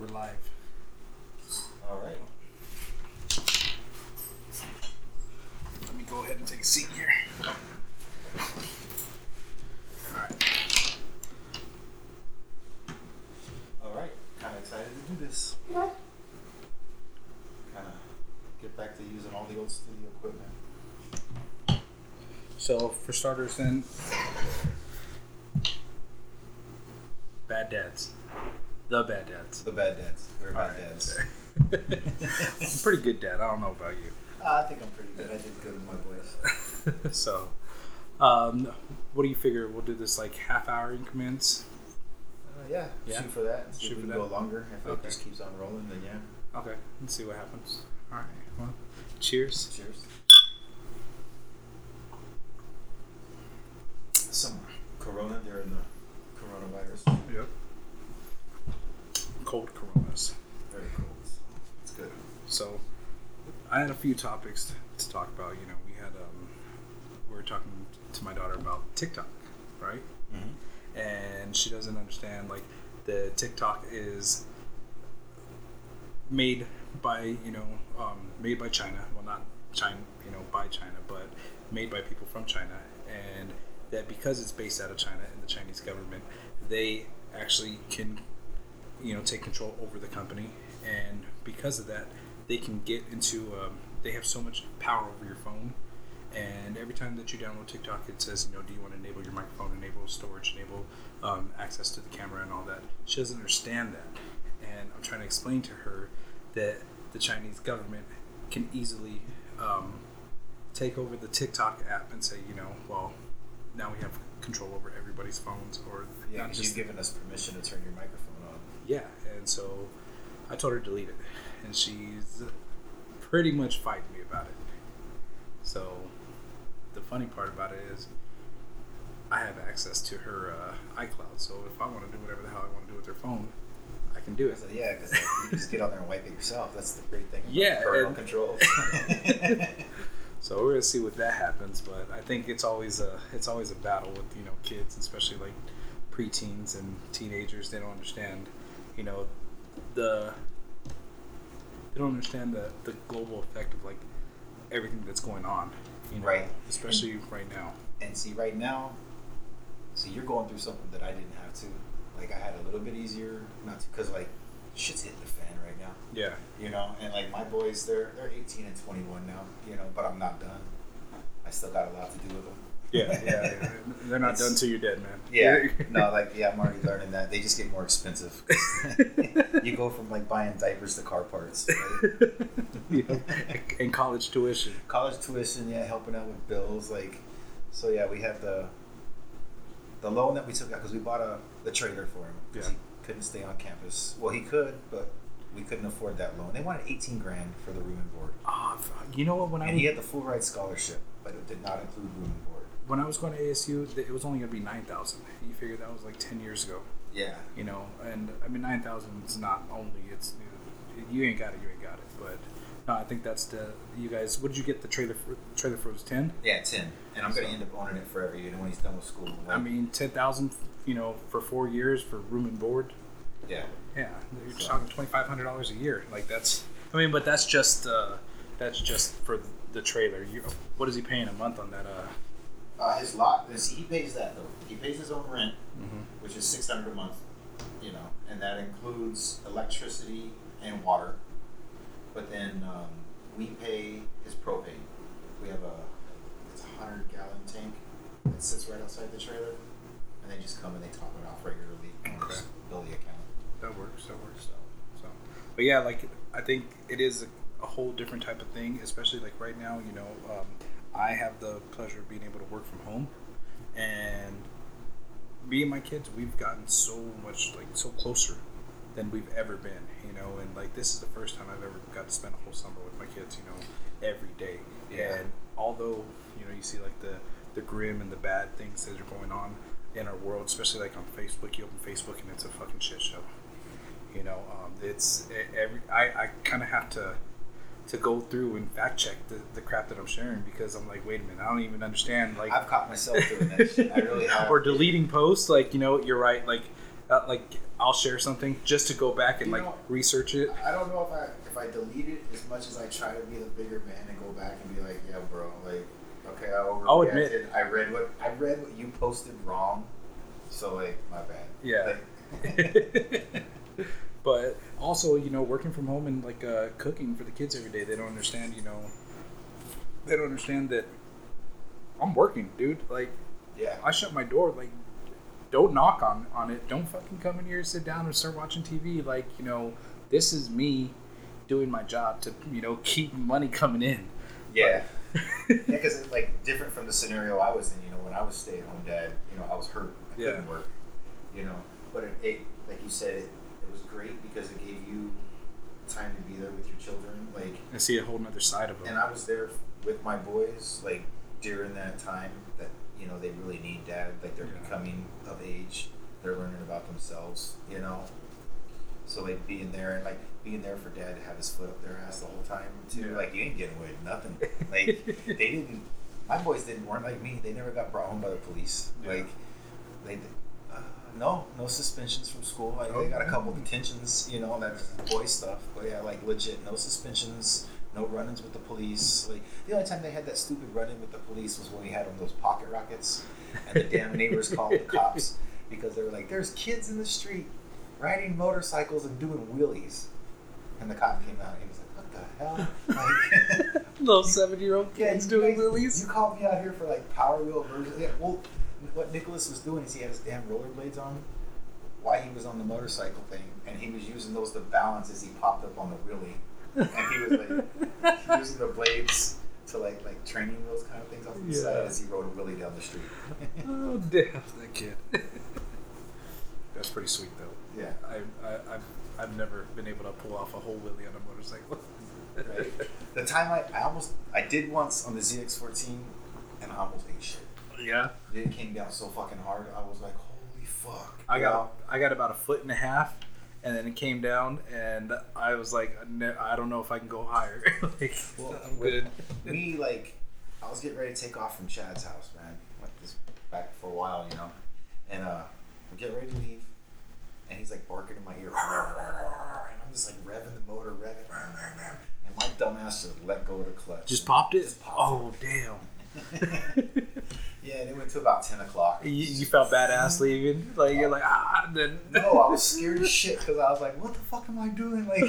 We're live. All right. Let me go ahead and take a seat here. All right. All right. Kind of excited to do this. Kind of get back to using all the old studio equipment. So, for starters, then, bad dads. The bad dads. The bad dads. We're bad dads. I'm pretty good dad. I don't know about you. I think I'm pretty good. I did good with my voice. So, what do you figure? We'll do this like half-hour increments? Yeah. Shoot for that. Shoot if we can go longer. If it just keeps on rolling, then yeah. Okay. Let's see what happens. All right. Well, cheers. Cheers. Some corona there in the coronavirus. Yep. Cold coronas. Very cold. It's good. So, I had a few topics to talk about. You know, we had, we were talking to my daughter about TikTok, right? Mm-hmm. And she doesn't understand, like, the TikTok is made by, you know, made by China. Well, not China, you know, by China, but made by people from China. And that because it's based out of China and the Chinese government, they actually can, you know, take control over the company. And because of that, they can get into, they have so much power over your phone. And every time that you download TikTok, it says, you know, do you want to enable your microphone, enable storage, enable access to the camera and all that. She doesn't understand that. And I'm trying to explain to her that the Chinese government can easily take over the TikTok app and say, you know, well, now we have control over everybody's phones, or yeah, because you've given us permission to turn your microphone on. Yeah, and so I told her to delete it, and she's pretty much fighting me about it. So the funny part about it is I have access to her iCloud, so if I want to do whatever the hell I want to do with her phone, I can do it. So, yeah, because like, you just get on there and wipe it yourself. That's the great thing about parental control. So we're gonna see what that happens, but I think it's always a battle with, you know, kids, especially like preteens and teenagers. They don't understand, you know, the global effect of like everything that's going on, you know, right? Especially right now. And see, right now, you're going through something that I didn't have to. Like I had a little bit easier, not to, because like shit's hitting the fan right now. Yeah. You know, and like my boys, they're 18 and 21 now, you know, but I'm not done. I still got a lot to do with them. Yeah. They're not done till you're dead, man. Yeah. No, like, yeah, I'm already learning that. They just get more expensive. You go from like buying diapers to car parts. Right? Yeah. And college tuition. College tuition, yeah, helping out with bills. Like, so yeah, we have the loan that we took out because we bought the trailer for him. Yeah. Couldn't stay on campus. Well, he could, but we couldn't afford that loan. They wanted $18,000 for the room and board. You know what? He had the Fulbright scholarship, but it did not include room and board. When I was going to ASU, it was only going to be $9,000. You figure that was like 10 years ago. Yeah. You know, and I mean, 9,000 is not only it's you ain't got it, But no, I think that's you guys. What did you get the trailer for? The trailer for was 10. Yeah, 10. And I'm going to end up owning it forever. You know, when he's done with school. Like, I mean, 10,000. You know, for 4 years for room and board. Yeah. You're talking $2,500 a year. Like that's. I mean, but that's just for the trailer. What is he paying a month on that? His lot. He pays that though. He pays his own rent, mm-hmm. which is $600 a month. You know, and that includes electricity and water. But then we pay his propane. We have it's a 100-gallon tank that sits right outside the trailer. And they just come and they top it off regularly and just bill the account. That works. So. But yeah, like I think it is a whole different type of thing, especially like right now, you know, I have the pleasure of being able to work from home. And me and my kids, we've gotten so much, like so closer than we've ever been, you know. And like this is the first time I've ever got to spend a whole summer with my kids, you know, every day. Yeah. And although, you know, you see like the grim and the bad things that are going on in our world, especially like on Facebook, you open Facebook and it's a fucking shit show. You know, I kind of have to go through and fact check the crap that I'm sharing because I'm like, wait a minute, I don't even understand. Like I've caught myself doing that shit. I really have. Or deleting posts, like you know, you're right. Like I'll share something just to go back and research it. I don't know if I delete it as much as I try to be the bigger man and go back and be like, yeah, bro, like, okay, I'll admit it. I read what you posted wrong, so like, my bad. Yeah. Like, but also, working from home and like cooking for the kids every day, they don't understand. They don't understand that I'm working, dude. Like, yeah, I shut my door. Like, don't knock on it. Don't fucking come in here, sit down, and start watching TV. Like, this is me doing my job to, keep money coming in. Yeah. Because it's like different from the scenario I was in. When I was stay-at-home dad, I was hurt. I couldn't work. But it, like you said, it was great because it gave you time to be there with your children. Like, I see a whole other side of them. And I was there with my boys, like during that time that they really need dad. Like, they're becoming of age, they're learning about themselves. So like being there for dad to have his foot up their ass the whole time too. Yeah. Like, you ain't getting away with nothing. Like, my boys weren't like me. They never got brought home by the police. Yeah. Like, they. No suspensions from school. Like, they got a couple detentions, that's boy stuff. But yeah, like, legit, no suspensions, no run-ins with the police. Like, the only time they had that stupid run-in with the police was when we had on those pocket rockets, and the damn neighbors called the cops because they were like, "There's kids in the street riding motorcycles and doing wheelies," and the cop came out and he was like, "What the hell?" Like, little 7-year-old kids doing wheelies. You called me out here for like Power Wheel version. Yeah, well. What Nicholas was doing is he had his damn rollerblades on while he was on the motorcycle thing, and he was using those to balance as he popped up on the wheelie. And he was like using the blades to like training those kind of things off the side as he rode a wheelie down the street. Oh, damn, that kid. That's pretty sweet, though. Yeah. I've never been able to pull off a whole wheelie on a motorcycle. Right? The time I did once on the ZX-14, and I almost ate shit. Yeah, it came down so fucking hard. I was like, "Holy fuck!" I got about a foot and a half, and then it came down, and I was like, "I don't know if I can go higher." Like, well, I'm good. We I was getting ready to take off from Chad's house, man. Like, this back for a while, and I'm getting ready to leave, and he's like barking in my ear, and I'm just like revving the motor, and my dumbass just let go of the clutch. Just popped it. Damn. Yeah, and it went to about 10 o'clock. You felt badass leaving? Like, you're like, and then... No, I was scared as shit because I was like, what the fuck am I doing? Like,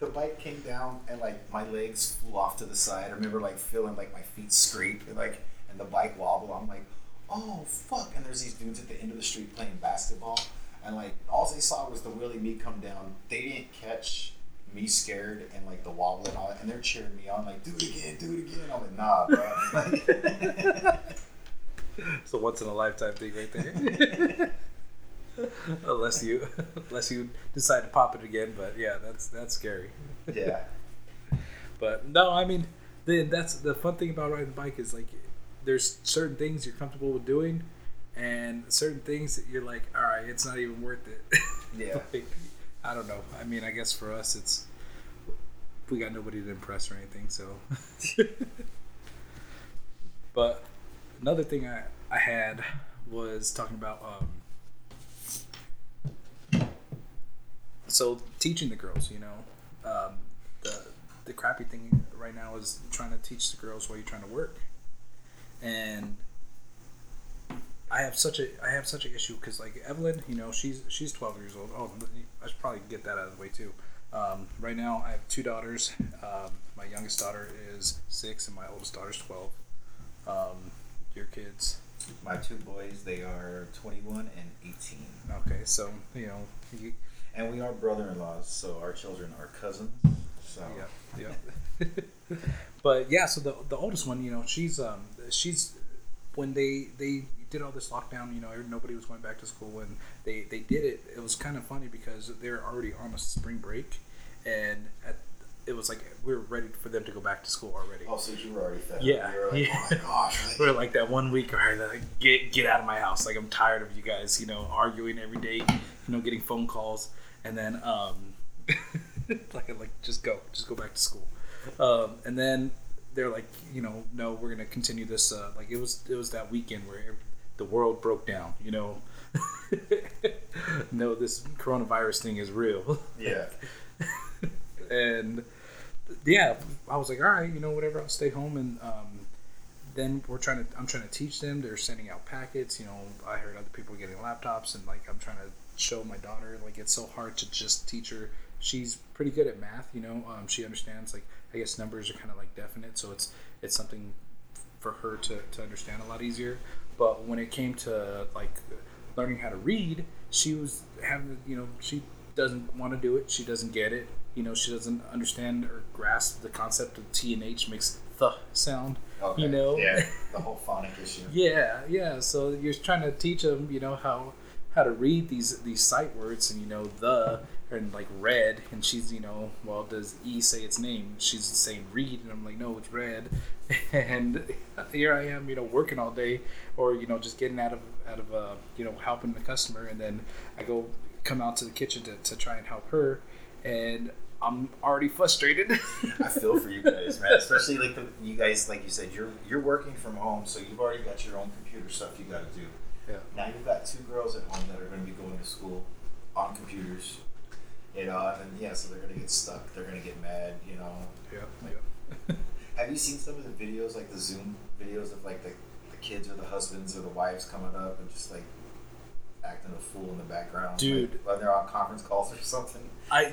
the bike came down and, like, my legs flew off to the side. I remember, like, feeling, like, my feet scrape and the bike wobble. I'm like, oh, fuck. And there's these dudes at the end of the street playing basketball. And, like, all they saw was the wheelie me come down. They didn't catch... me scared and like the wobble and all that, and they're cheering me on like, do it again. I'm like, nah, bro. It's a once in a lifetime thing right there. unless you decide to pop it again, but yeah, that's scary. Yeah. But no, I mean, that's the fun thing about riding a bike is like, there's certain things you're comfortable with doing, and certain things that you're like, all right, it's not even worth it. Yeah. Like, I don't know. I mean, I guess for us, we got nobody to impress or anything, so. But another thing I had was talking about, so teaching the girls, the crappy thing right now is trying to teach the girls while you're trying to work. And I have such an issue because like Evelyn, she's 12 years old. Oh, I should probably get that out of the way too. Right now, I have two daughters. My youngest daughter is 6, and my oldest daughter is 12. Your kids? My two boys. They are 21 and 18. Okay, so and we are brother-in-laws, so our children are cousins. So yeah. But yeah, so the oldest one, she's when they did all this lockdown, nobody was going back to school, and they did it. It was kind of funny because they were already on a spring break, and it was like we were ready for them to go back to school already. Oh, so you were already fed up. Yeah. You were like, oh my gosh. Like, we're like that 1 week, all right, like, get out of my house. Like, I'm tired of you guys, arguing every day, getting phone calls, and then like just go back to school, and then they're like, no, we're gonna continue this. Like it was that weekend where the world broke down, no, this coronavirus thing is real. Yeah. And yeah, I was like, all right, you know, whatever, I'll stay home. And then I'm trying to teach them. They're sending out packets. You know, I heard other people getting laptops, and like, I'm trying to show my daughter, like, it's so hard to just teach her. She's pretty good at math, you know. She understands, like, I guess numbers are kind of like definite, so it's something for her to understand a lot easier. But when it came to like learning how to read, she was having, you know, she doesn't want to do it. She doesn't get it. You know, she doesn't understand or grasp the concept of T and H makes the sound. Okay. You know, yeah, the whole phonic issue. yeah. So you're trying to teach them, you know, how to read these sight words, and you know, the and like red, and she's, you know, well, does E say its name? She's saying read, and I'm like, no, it's red. And here I am, you know, working all day, or you know, just getting out of you know, helping the customer, and then I come out to the kitchen to try and help her, and I'm already frustrated. I feel for you guys, man. Especially like you guys, like you said, you're working from home, so you've already got your own computer stuff you got to do. Yeah. Now you've got two girls at home that are going to be going to school on computers, you know, and yeah, so they're going to get stuck. They're going to get mad, you know. Yeah. Like, have you seen some of the videos, like the Zoom videos of like the kids or the husbands or the wives coming up and just like acting a fool in the background, dude, like, when they're on conference calls or something?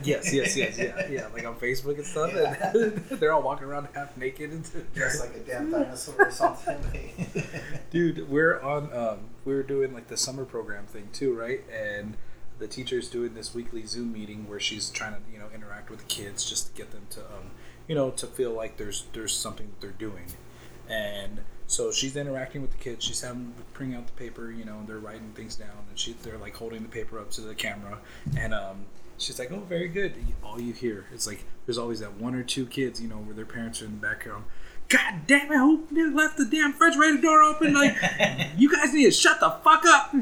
Yes, yeah, like on Facebook and stuff, yeah. And they're all walking around half naked and dressed like a damn dinosaur or something. Dude, we're on, we were doing like the summer program thing too, right? And the teacher's doing this weekly Zoom meeting where she's trying to, you know, interact with the kids just to get them to, you know, to feel like there's something that they're doing. And so she's interacting with the kids. She's having printing out the paper, you know, and they're writing things down, and they're like holding the paper up to the camera, and she's like, "Oh, very good." All you hear, it's like there's always that one or two kids, you know, where their parents are in the background. God damn it! Who left the damn refrigerator door open? Like, you guys need to shut the fuck up.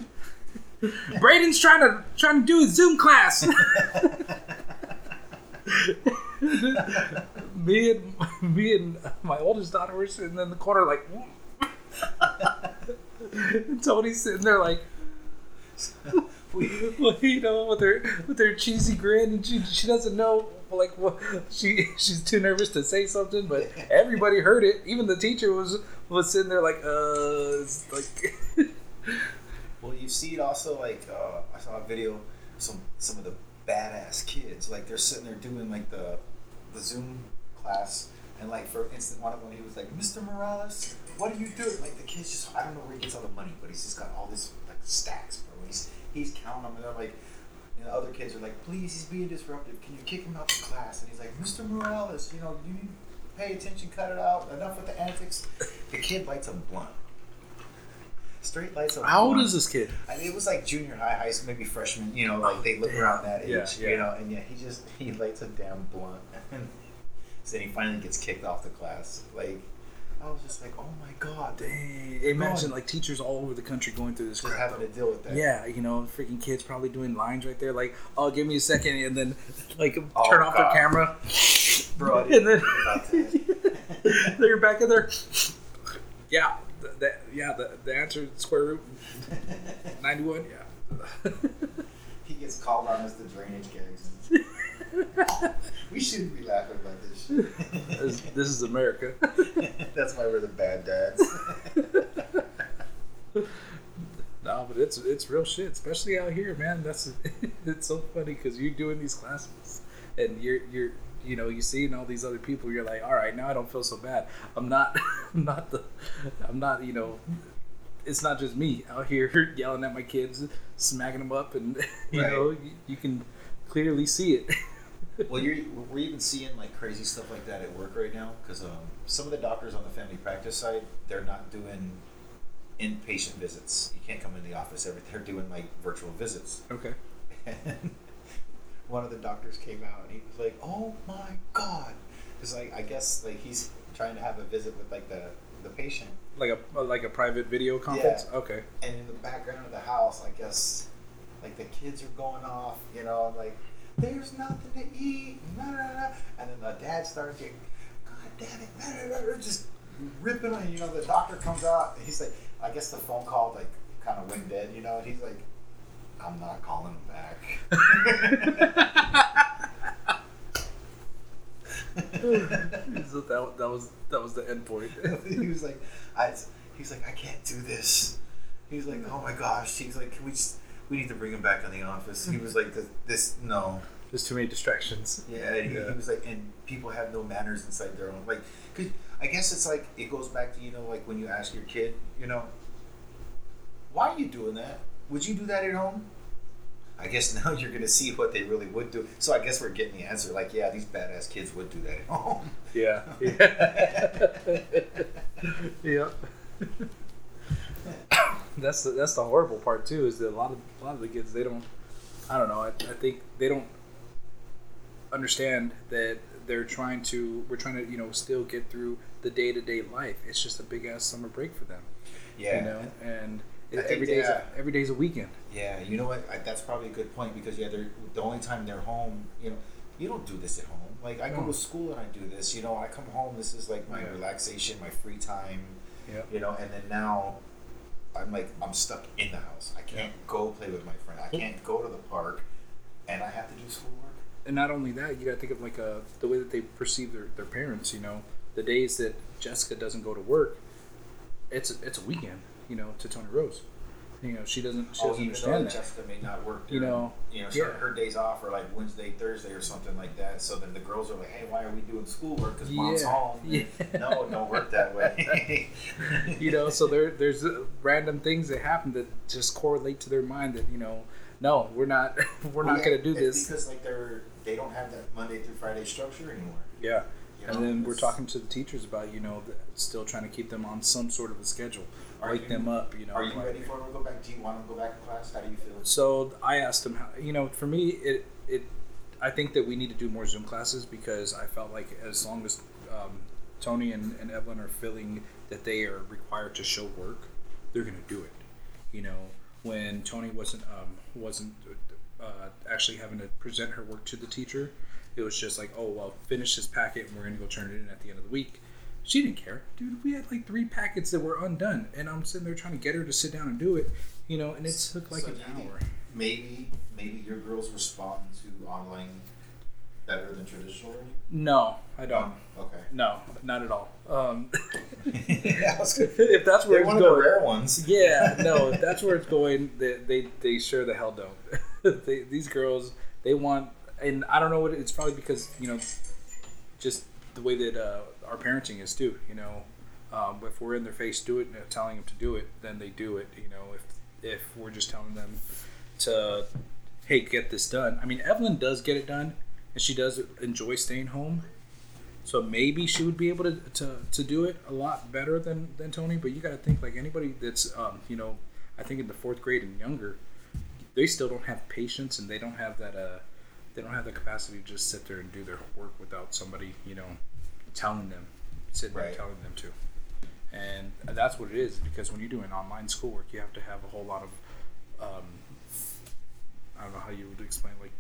Braden's trying to do his Zoom class. me and my oldest daughter were sitting in the corner like, and Tony's sitting there like, you know, with her cheesy grin, and she doesn't know, like, what, she's too nervous to say something, but everybody heard it. Even the teacher was sitting there like, it's like. Well, you see it also, like, I saw a video, some of the badass kids, like, they're sitting there doing like the Zoom class, and like, for instance, one of them, he was like, "Mr. Morales, what are you doing?" Like, the kid's just, I don't know where he gets all the money, but he's just got all this like stacks, bro. He's counting them, and they're like, you know, other kids are like, "Please, he's being disruptive. Can you kick him out the class?" And he's like, "Mr. Morales, you know, you need to pay attention. Cut it out. Enough with the antics." The kid lights a blunt. Straight lights a blunt. How old is this kid? I mean, it was like junior high school, maybe freshman. You know, like they look around that age. Yeah. You know, and yeah, he lights a damn blunt. So then he finally gets kicked off the class. Like, I was just like, oh my god, dang! Imagine like teachers all over the country going through this crap, having to deal with that. Yeah, you know, freaking kids probably doing lines right there. Like, oh, give me a second, and then like turn off their camera, bro. And then they're back in there. Yeah, the answer square root 91. Yeah. He gets called on as the drainage gags. We shouldn't be laughing about this shit. This is America. That's why we're the bad dads. No, but it's real shit, especially out here, man. It's so funny because you're doing these classes and you're you know, you see all these other people. You're like, all right, now I don't feel so bad. I'm not you know. It's not just me out here yelling at my kids, smacking them up, and you right. know you can clearly see it. Well, we're even seeing like crazy stuff like that at work right now because some of the doctors on the family practice side, they're not doing inpatient visits. You can't come in the office. They're doing like virtual visits. Okay. And one of the doctors came out and he was like, "Oh my god!" Because like I guess like he's trying to have a visit with like the patient. Like a private video conference? Yeah. Okay. And in the background of the house, I guess, like the kids are going off, you know, and like, there's nothing to eat, nah. And then the dad starts getting, god damn it, nah. Just ripping on, you know, the doctor comes out, and he's like, I guess the phone call, like, kind of went dead, you know, and he's like, I'm not calling him back. So that was the end point. He was like, I can't do this. He's like, oh my gosh. He's like, we need to bring him back in the office. He was like, no. There's too many distractions. Yeah, and he was like, and people have no manners inside their own. Like, 'cause I guess it's like, it goes back to, like when you ask your kid, why are you doing that? Would you do that at home? I guess now you're going to see what they really would do. So I guess we're getting the answer. Like, yeah, these badass kids would do that at home. Yeah. Yeah. That's the horrible part too, is that a lot of the kids, they don't, I don't know, I think they don't understand that we're trying to still get through the day-to-day life. It's just a big ass summer break for them. Yeah. And every day's a weekend. Yeah, you know what? That's probably a good point, because they're the only time they're home, you don't do this at home. Like, I go to school and I do this, I come home, this is like my relaxation, my free time. Yeah. And then now I'm stuck in the house. I can't go play with my friend. I can't go to the park, and I have to do schoolwork. And not only that, you got to think of like the way that they perceive their parents. The days that Jessica doesn't go to work, it's a weekend. To Tony Rose, she doesn't understand that Jessica may not work. Her days off are like Wednesday, Thursday, or something like that. So then the girls are like, "Hey, why are we doing schoolwork? Because mom's home." Yeah. No, don't work that way. So there's random things that happen that just correlate to their mind that no, we're not going to do this, because like they don't have that Monday through Friday structure anymore. Yeah. And then we're talking to the teachers about, still trying to keep them on some sort of a schedule, wake them up. Are you ready for them to go back? Do you want them to go back to class? How do you feel? So I asked them, for me, I think that we need to do more Zoom classes, because I felt like as long as Tony and Evelyn are feeling that they are required to show work, they're going to do it. When Tony wasn't actually having to present her work to the teacher, it was just like, oh, well, finish this packet and we're going to go turn it in at the end of the week. She didn't care. Dude, we had like 3 packets that were undone. And I'm sitting there trying to get her to sit down and do it, and it took like an hour. Maybe your girls respond to online better than traditional? No, I don't. Oh, okay. No, not at all. Yeah, if that's where it's going. One of the rare ones. Yeah, no, if that's where it's going, they sure the hell don't. These girls, they want... And I don't know what it's probably because, just the way that our parenting is too, if we're in their face, do it, and telling them to do it, then they do it. If we're just telling them to, hey, get this done. I mean, Evelyn does get it done, and she does enjoy staying home. So maybe she would be able to do it a lot better than Tony. But you got to think, like, anybody that's, I think in the 4th grade and younger, they still don't have patience, and they don't have that, they don't have the capacity to just sit there and do their work without somebody, telling them, sitting there telling them to. And that's what it is, because when you're doing online schoolwork, you have to have a whole lot of, I don't know how you would explain, like,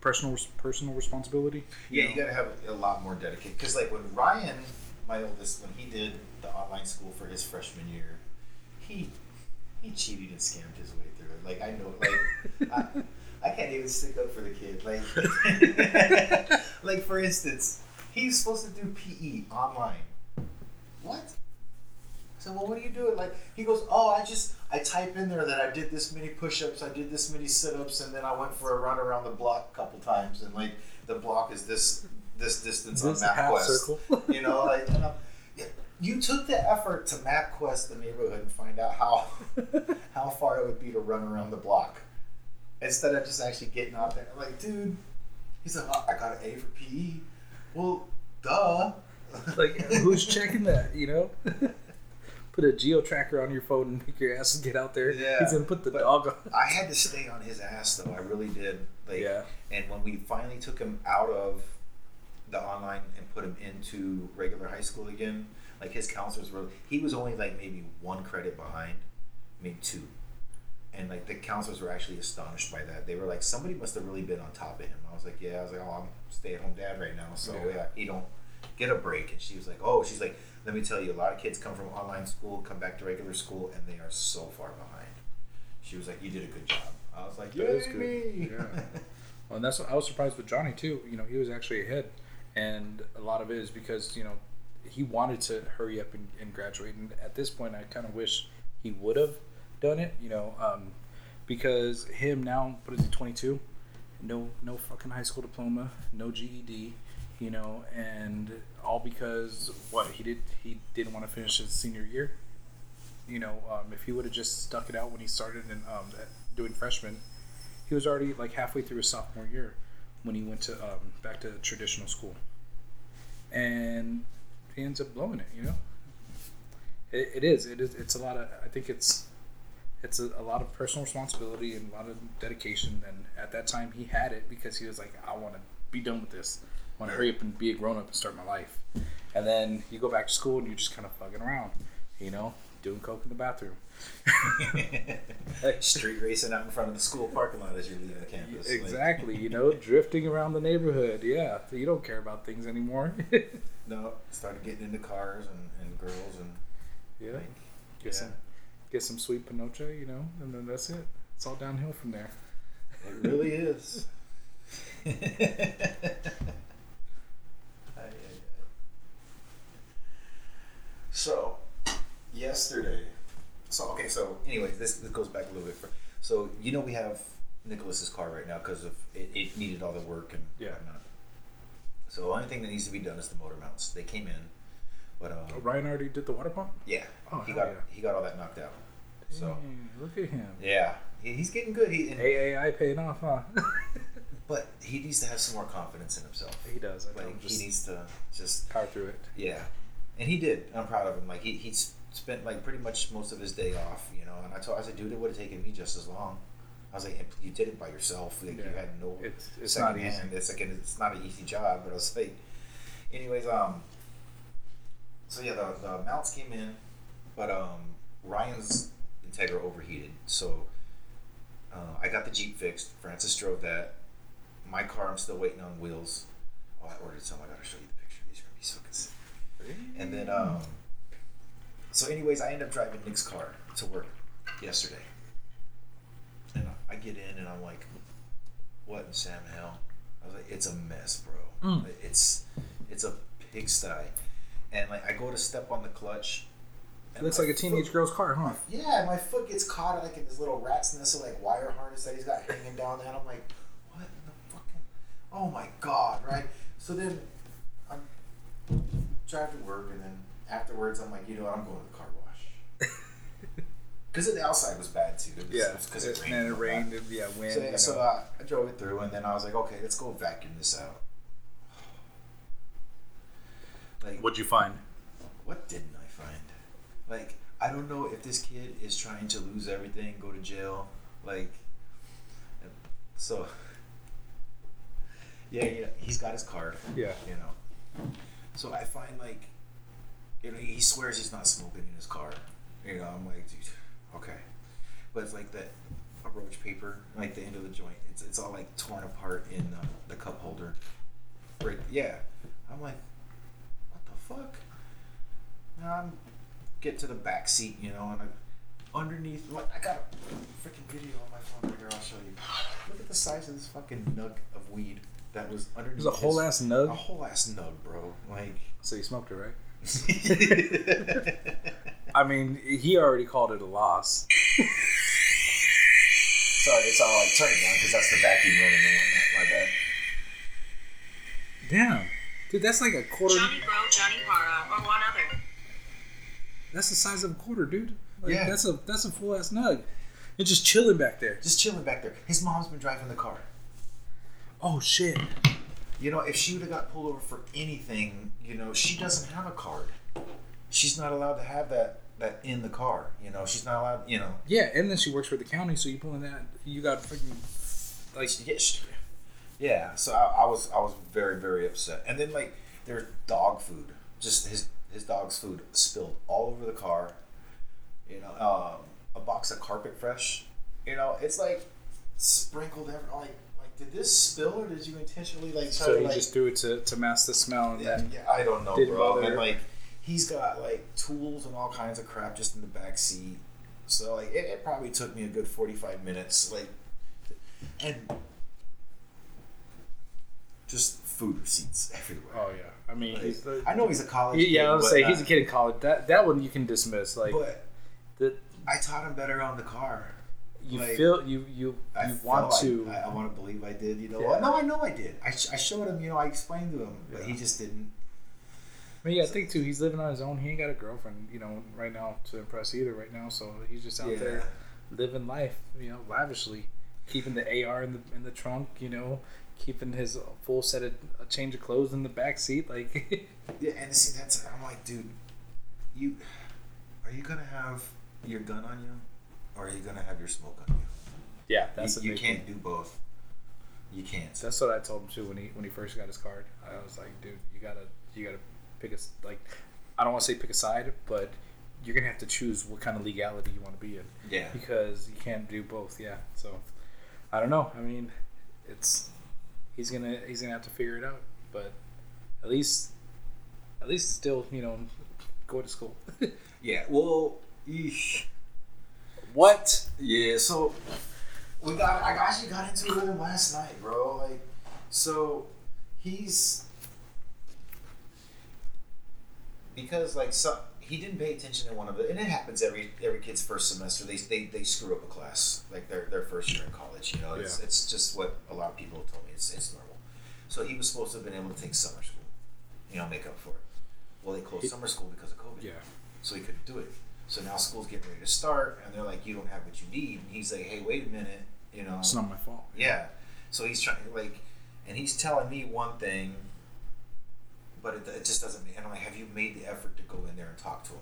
personal responsibility. You got to have a lot more dedicated. Because, like, when Ryan, my oldest, when he did the online school for his freshman year, he cheated and scammed his way through it. Like, I know, like... I can't even stick up for the kid. Like, like for instance, he's supposed to do PE online. What? I said, well, what do you do? Like, he goes, oh, I type in there that I did this many push-ups, I did this many sit-ups, and then I went for a run around the block a couple times, and like the block is this distance on MapQuest. You took the effort to MapQuest the neighborhood and find out how far it would be to run around the block, instead of just actually getting out there. I'm like, dude, he's like, oh, I got an A for PE. Well, duh. Like, who's checking that, Put a geo-tracker on your phone and make your ass get out there. Yeah. He's going to put the dog on. I had to stay on his ass, though. I really did. Like, yeah. And when we finally took him out of the online and put him into regular high school again, like, his counselors were... He was only, like, maybe 1 credit behind. Maybe 2. And, like, the counselors were actually astonished by that. They were like, somebody must have really been on top of him. I was like, oh, I'm stay-at-home dad right now, so yeah, he don't get a break. And she was like, oh, she's like, let me tell you, a lot of kids come from online school, come back to regular school, and they are so far behind. she was like, you did a good job. I was like, yay! Yeah. Well, and that's what I was surprised with Johnny too. You know, he was actually ahead, and a lot of it is because, you know, he wanted to hurry up and graduate. And at this point, I kind of wish he would have done it. You know, because him now, what is he, 22? No fucking high school diploma, no GED. You know, and all because what he didn't want to finish his senior year. You know, if he would have just stuck it out when he started and doing freshman, he was already like halfway through his sophomore year when he went to back to traditional school, and he ends up blowing it. You know, it is. It's a lot of. I think it's a lot of personal responsibility and a lot of dedication. And at that time, he had it because he was like, I want to be done with this. I want to hurry up and be a grown up and start my life. And then you go back to school and you're just kind of fucking around, you know, doing coke in the bathroom, street racing out in front of the school parking lot as you're leaving the campus. Exactly, like, you know, drifting around the neighborhood. Yeah, you don't care about things anymore. No, started getting into cars and girls and yeah, like, get some sweet pinocha, you know, and then that's it. It's all downhill from there. It really is. So, yesterday. So anyways, this goes back a little bit. So, you know, we have Nicholas's car right now because of it needed all the work and whatnot. So, the only thing that needs to be done is the motor mounts. They came in, but Ryan already did the water pump. Yeah, he got all that knocked out. So hey, look at him. Yeah, he's getting good. AAI paying off, huh? But he needs to have some more confidence in himself. He does. He needs to just power through it. Yeah. And he did. I'm proud of him. Like he spent like pretty much most of his day off, you know. And I said, dude, it would have taken me just as long. I was like, you did it by yourself. Like you had no. It's not easy. Hand. It's like it's not an easy job. But I was like, anyways. So yeah, the mounts came in, but Ryan's Integra overheated, so I got the Jeep fixed. Francis drove that. My car, I'm still waiting on wheels. Oh, I ordered some. I gotta show you the picture. These are gonna be so good. And then, so anyways, I end up driving Nick's car to work yesterday. And I get in and I'm like, what in Sam hell? I was like, it's a mess, bro. Mm. It's a pigsty. And like, I go to step on the clutch. It looks like a teenage girl's car, huh? Yeah, my foot gets caught like in this little rat's nestle, like wire harness that he's got hanging down there. And I'm like, what in the fucking, oh my God, right? So then I'm drive to work, and then afterwards I'm like, you know what, I'm going to the car wash because the outside was bad too. Because it rained. And it rained. Wind. So I drove it through, and then I was like, okay, let's go vacuum this out. Like, what'd you find? What didn't I find? Like, I don't know if this kid is trying to lose everything, go to jail, like. So yeah, he's got his card. Yeah, you know. So I find, like, you know, he swears he's not smoking in his car. You know, I'm like, dude, okay. But it's like that roach paper, like the end of the joint. It's all like torn apart in the cup holder. Right? Yeah. I'm like, what the fuck? And I'm get to the back seat, you know, and I'm underneath. Like, I got a freaking video on my phone right here. I'll show you. Look at the size of this fucking nug of weed. That was underneath. It was a whole ass nug? A whole ass nug, bro. Like, so you smoked it, right? I mean, he already called it a loss. Sorry, it's all like turning down because that's the vacuum running and whatnot. My bad. Damn. Dude, that's like a quarter. Johnny Bro, Johnny Para, or one other. That's the size of a quarter, dude. Like, yeah. That's a full ass nug. It's just chilling back there. His mom's been driving the car. Oh, shit. You know, if she would have got pulled over for anything, you know, she doesn't have a card. She's not allowed to have that in the car. You know, she's not allowed, you know. Yeah, and then she works for the county, so you pull in that, you got freaking, like. Yeah, so I was very, very upset. And then, like, there's dog food. Just his dog's food spilled all over the car. You know, a box of Carpet Fresh. You know, it's, like, sprinkled everywhere. Did this spill, or did you intentionally like? Try so to, like, just do it to mask the smell, and then I don't know, bro. And like, he's got like tools and all kinds of crap just in the back seat. So like it probably took me a good 45 minutes, like, and just food receipts everywhere. Oh yeah, I mean, like, I know he's a college kid. Yeah, I would say he's a kid in college. That one you can dismiss. Like, but I taught him better on the car. You like, feel I want to believe I did. You know, yeah. No, I know I did. I showed him. You know, I explained to him, but he just didn't. I mean, yeah, I think too, he's living on his own. He ain't got a girlfriend, you know, right now to impress either right now. So he's just out there living life, you know, lavishly, keeping the AR in the trunk, you know, keeping his full set of a change of clothes in the back seat, like. Yeah, and see, that's I'm like, dude, are you gonna have your gun on you, or are you gonna have your smoke on you? Yeah, that's you can't do both. You can't. That's what I told him too when he first got his card. I was like, dude, you gotta. Pick a, like, I don't want to say pick a side, but you're gonna have to choose what kind of legality you want to be in. Yeah. Because you can't do both. Yeah. So, I don't know. I mean, it's he's gonna have to figure it out. But at least still, you know, go to school. Yeah. Well. Eesh. What? Yeah. So I actually got into it with him last night, bro. Like, so he's. Because like he didn't pay attention to one of it, and it happens every kid's first semester. They screw up a class like their first year in college. You know, it's just what a lot of people have told me. It's normal. So he was supposed to have been able to take summer school, you know, make up for it. Well, they closed summer school because of COVID. Yeah. So he couldn't do it. So now school's getting ready to start, and they're like, "You don't have what you need." And he's like, "Hey, wait a minute, you know, it's not my fault." Yeah. So he's trying like, and he's telling me one thing. But it just doesn't mean. And I'm like, have you made the effort to go in there and talk to him?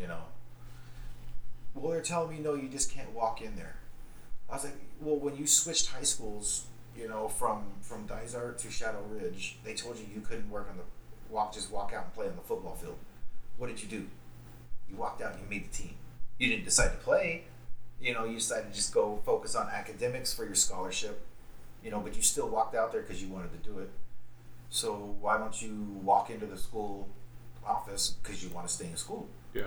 You know? Well, they're telling me, no, you just can't walk in there. I was like, well, when you switched high schools, you know, from Dysart to Shadow Ridge, they told you you couldn't walk out and play on the football field. What did you do? You walked out and you made the team. You didn't decide to play. You know, you decided to just go focus on academics for your scholarship. You know, but you still walked out there because you wanted to do it. So why don't you walk into the school office because you want to stay in school? Yeah.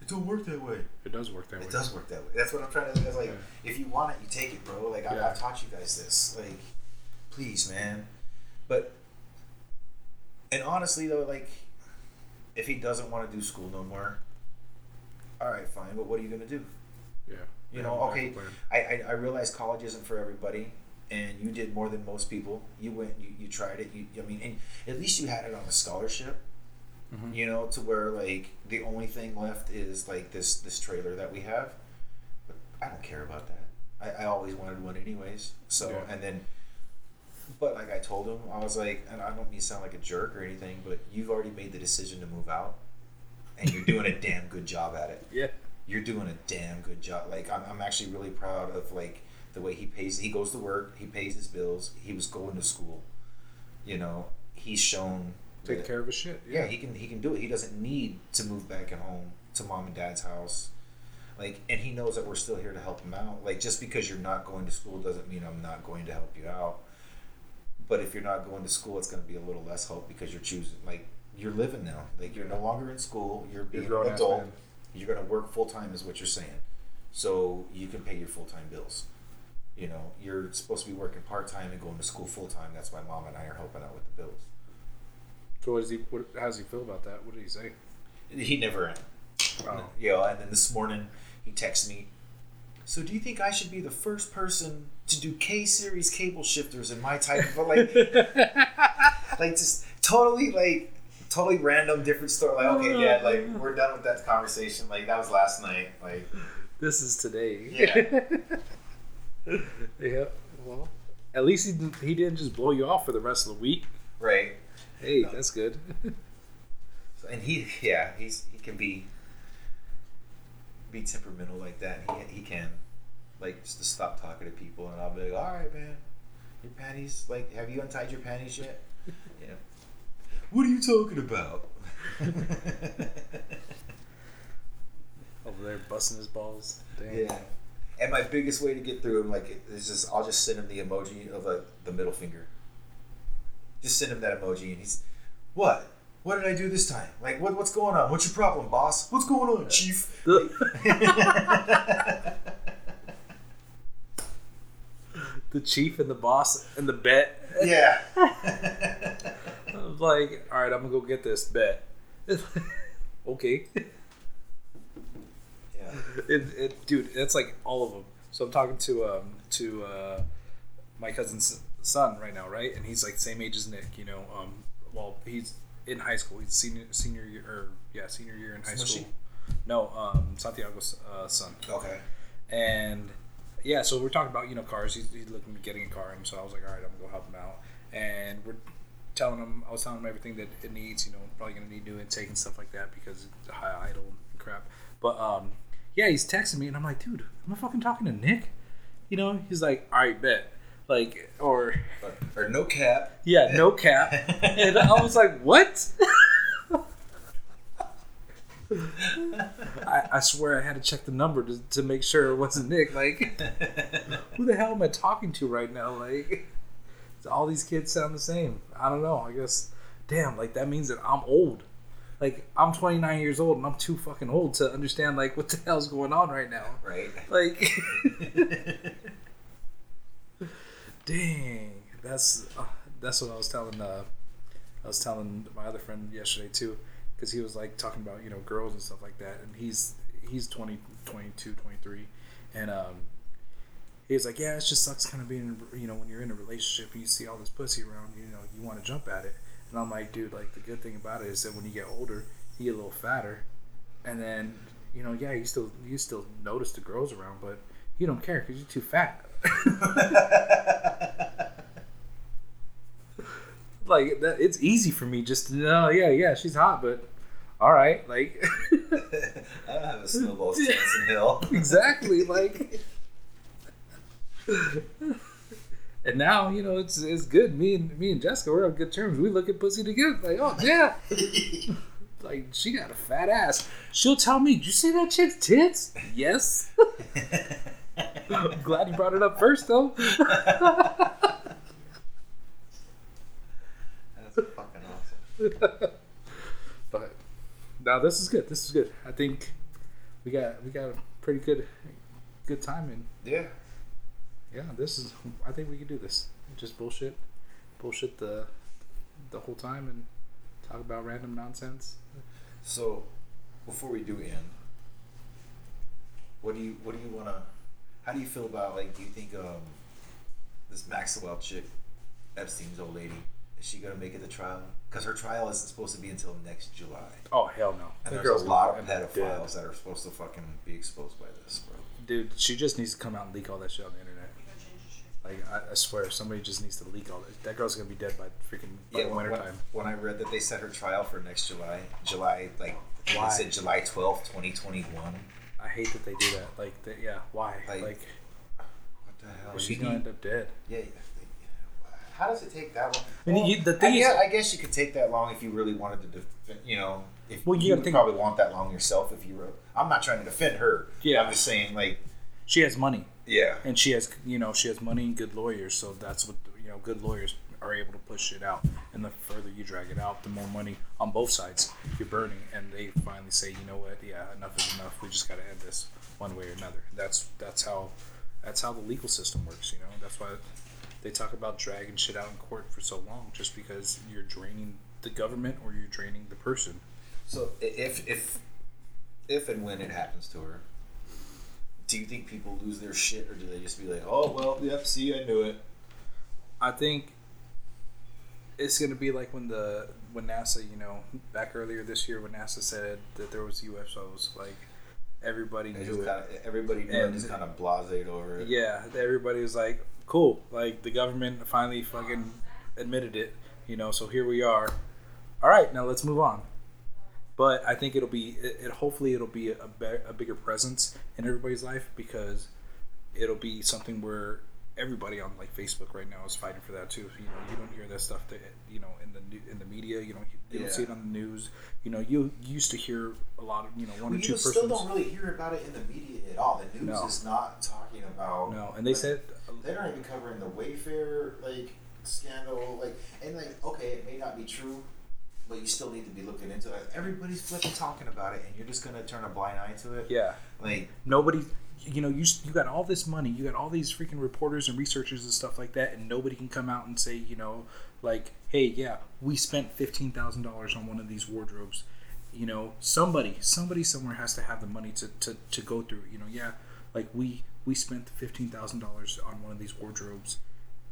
It don't work that way. It does work that way. It does work that way. That's what I'm trying to say. Like, if you want it, you take it, bro. Like, I taught you guys this. Like, please, man. But, and honestly, though, like, if he doesn't want to do school no more, all right, fine. But what are you going to do? Yeah. You know, okay, I realize college isn't for everybody. And you did more than most people. You went, you tried it. And at least you had it on a scholarship, you know, to where like the only thing left is like this trailer that we have. But I don't care about that. I always wanted one anyways. So, and then, but like I told him, I was like, and I don't mean to sound like a jerk or anything, but you've already made the decision to move out and you're doing a damn good job at it. Yeah. You're doing a damn good job. Like I'm actually really proud of like, the way he pays, he goes to work, he pays his bills, he was going to school, you know, he's shown take care of his shit. Yeah. he can do it. He doesn't need to move back at home to mom and dad's house. Like, and he knows that we're still here to help him out. Like, just because you're not going to school doesn't mean I'm not going to help you out. But if you're not going to school, it's going to be a little less help because you're choosing, like, you're living now. Like, you're no longer in school, you're being an adult, you're going to work full time is what you're saying. So you can pay your full time bills. You know, you're supposed to be working part-time and going to school full-time. That's why Mom and I are helping out with the bills. So how does he feel about that? What did he say? He never ended. Wow. You know, and then this morning he texted me, so do you think I should be the first person to do K-series cable shifters in my type of, like, like just totally, like, totally random different story. Like, okay, yeah, like, we're done with that conversation. Like, that was last night. Like, this is today. Yeah. Yeah, well, at least he didn't just blow you off for the rest of the week, right? Hey, no. That's good. So, and he can be temperamental like that. He can, like, just to stop talking to people, and I'll be like, all right, man, your panties. Like, have you untied your panties yet? Yeah. What are you talking about? Over there, busting his balls. Damn. Yeah. And my biggest way to get through him, like, is just I'll just send him the emoji of, like, the middle finger. Just send him that emoji, and he's, what? what did I do this time? Like, what's going on? What's your problem, boss? What's going on, chief? The chief and the boss and the bet. Yeah. I was like, all right, I'm going to go get this bet. Okay. Yeah. Dude, that's like all of them. So I'm talking to my cousin's son right now, right? And he's like same age as Nick, you know. Well, he's in high school. He's senior year in high school. No, Santiago's son. Okay. And yeah, so we're talking about, you know, cars. He's looking at getting a car, and so I was like, all right, I'm gonna go help him out. And I was telling him everything that it needs. You know, probably gonna need new intake and stuff like that because it's high idle and crap. But yeah, he's texting me, and I'm like, dude, am I fucking talking to Nick? You know, he's like, all right, bet. Like, or no cap. Yeah, no cap. And I was like, what? I swear I had to check the number to make sure it wasn't Nick. Like, who the hell am I talking to right now? Like, all these kids sound the same. I don't know. I guess, damn, like, that means that I'm old. Like, I'm 29 years old, and I'm too fucking old to understand, like, what the hell's going on right now. Right. Like... Dang, that's what I was telling. I was telling my other friend yesterday too, because he was like talking about, you know, girls and stuff like that, and he's 20, 22, 23, and he was like, yeah, it just sucks kind of being, you know, when you're in a relationship and you see all this pussy around, you know, you want to jump at it, and I'm like, dude, like the good thing about it is that when you get older, you get a little fatter, and then, you know, yeah, you still notice the girls around, but you don't care because you're too fat. Like that, it's easy for me just to know. Yeah, she's hot, but all right, like I don't have a snowball's chance in hell. Exactly, like. And now, you know, it's good. Me and Jessica, we're on good terms. We look at pussy together, like, oh yeah, like she got a fat ass. She'll tell me, did you see that chick's tits? Yes. I'm glad you brought it up first, though. That's fucking awesome. But now this is good. I think we got a pretty good time in. Yeah. Yeah. I think we can do this. Just bullshit the whole time and talk about random nonsense. So, before we do end, what do you want to? How do you feel about, like, do you think this Maxwell chick, Epstein's old lady, is she going to make it to trial? Because her trial isn't supposed to be until next July. Oh, hell no. And there's a lot of pedophiles that are supposed to fucking be exposed by this, bro. Dude, she just needs to come out and leak all that shit on the internet. Like, I swear, somebody just needs to leak all that. That girl's going to be dead by freaking wintertime. When I read that they set her trial for next July, like, they said July 12th, 2021. I hate that they do that. Like, why? Like, what the hell? She's gonna end up dead. Yeah. How does it take that long? Well, I guess you could take that long if you really wanted to defend. You know, you probably want that long yourself if you were. I'm not trying to defend her. Yeah, I'm just saying, like, she has money. Yeah, and she has money and good lawyers. So that's what, you know, good lawyers are able to push it out. And the further you drag it out, the more money on both sides you're burning. And they finally say, you know what? Yeah, enough is enough. We just got to end this one way or another. That's how the legal system works. You know, that's why they talk about dragging shit out in court for so long, just because you're draining the government or you're draining the person. So if and when it happens to her, do you think people lose their shit, or do they just be like, oh well, yep, see, I knew it? I think it's going to be like when NASA, you know, back earlier this year when NASA said that there was UFOs, like everybody knew it. Everybody knew and just kind of blasé over it. Yeah, everybody was like, cool, like the government finally fucking admitted it, you know, so here we are. All right, now let's move on. But I think hopefully it'll be a bigger presence in everybody's life, because it'll be something where everybody on, like, Facebook right now is fighting for that too. You know, you don't hear that stuff that, you know, in the media. You don't see it on the news. You know, you used to hear a lot of, you know, one or two persons. You still don't really hear about it in the media at all. The news is not talking about. No, and they, like, said they aren't even covering the Wayfair, like, scandal, like, and, like, okay, it may not be true, but you still need to be looking into it. Everybody's flipping talking about it, and you're just going to turn a blind eye to it? Yeah. Like, nobody, you know, you got all this money, you got all these freaking reporters and researchers and stuff like that, and nobody can come out and say, you know, like, hey, yeah, we spent $15,000 on one of these wardrobes. You know, somebody somewhere has to have the money to go through, you know, yeah, like we spent $15,000 on one of these wardrobes,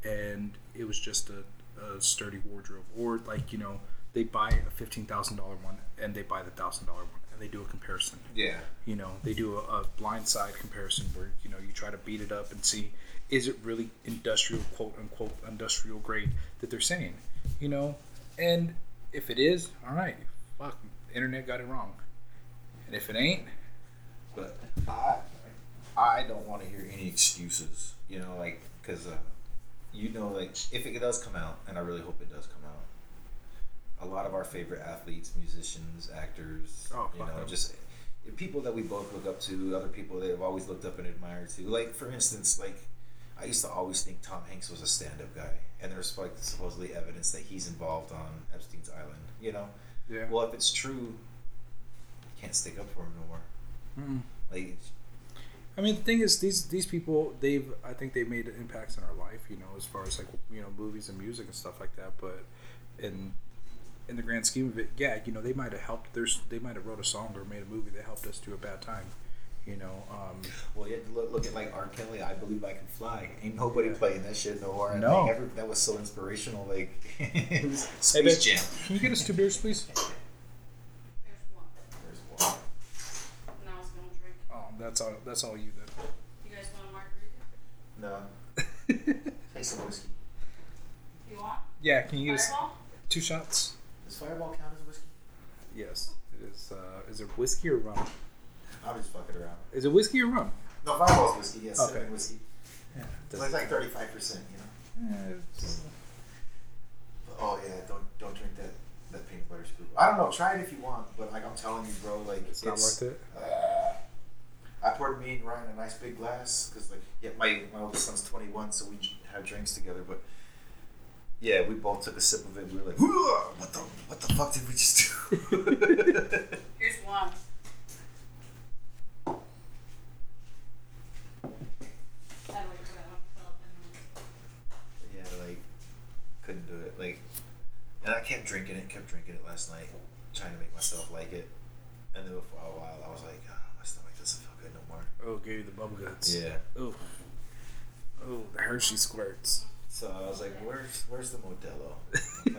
and it was just a sturdy wardrobe. Or, like, you know, they buy a $15,000 one and they buy the $1,000 one, and they do a comparison. Yeah. You know, they do a blindside comparison where, you know, you try to beat it up and see, is it really industrial, quote unquote, industrial grade that they're saying, you know? And if it is, all right, fuck, internet got it wrong. And if it ain't, but I don't want to hear any excuses, you know, like, because, you know, like, if it does come out, and I really hope it does come out, a lot of our favorite athletes, musicians, actors, you know, just people that we both look up to, other people that have always looked up and admired to. Like, for instance, like, I used to always think Tom Hanks was a stand-up guy, and there's, like, supposedly evidence that he's involved on Epstein's Island, you know? Yeah. Well, if it's true, you can't stick up for him no more. Mm-mm. Like, I mean, the thing is, these people, I think they've made impacts in our life, you know, as far as, like, you know, movies and music and stuff like that. But in the grand scheme of it, yeah, you know, they might have helped. They might have wrote a song or made a movie that helped us through a bad time, you know. Well, you have to look at, like, R. Kelly, I Believe I Can Fly. Ain't nobody playing that shit no more. No. Like, that was so inspirational. Like, it was Space Jam. Can you get us 2 beers, please? There's one. And I was going to drink. Oh, that's all you did. You guys want a margarita? No. Take some whiskey. You want? Yeah, can you get Fireball? Us 2 shots? Does Fireball count as whiskey? Yes. It is it whiskey or rum? I'll just fuck it around. Is it whiskey or rum? No, Fireball's whiskey, yes. Okay. Whiskey. Yeah, it's like 35%, you know? Yeah, oh, yeah, don't drink that peanut butter scoop. I don't know, try it if you want, but, like, I'm telling you, bro, like, it's not worth it? I poured me and Ryan a nice big glass, because, like, yeah, my oldest son's 21, so we have drinks together, but... Yeah, we both took a sip of it. We were like, what the fuck did we just do? Here's one. Yeah, like, couldn't do it. Like, and I kept drinking it last night, trying to make myself like it. And then for a while, I was like, oh, my stomach doesn't feel good no more. Oh, gave you the bubble guts. Yeah. Oh, the Hershey squirts. So I was like, where's the Modelo?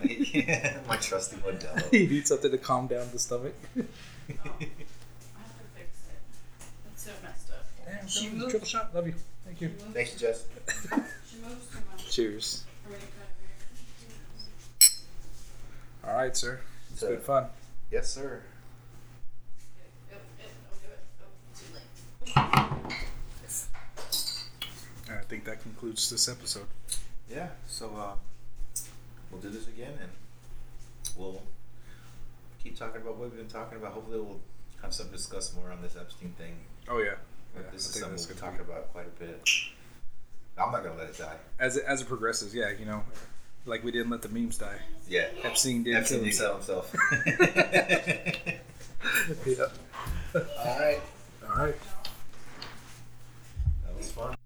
Like, yeah, my trusty Modelo. You need something to calm down the stomach. Oh, I have to fix it. It's so messed up. Damn, she moves. Triple shot. Love you. Thank you. Thank you, Jess. She moves too much. Cheers. All right, sir. It's been fun. Yes, sir. Don't do it. Too late. I think that concludes this episode. Yeah, so we'll do this again, and we'll keep talking about what we've been talking about. Hopefully we'll have some discuss more on this Epstein thing. Oh, yeah. This is something we've talked about quite a bit. I'm not going to let it die. As it progresses, yeah, you know, like we didn't let the memes die. Yeah. Epstein didn't kill himself. Yeah. All right. That was fun.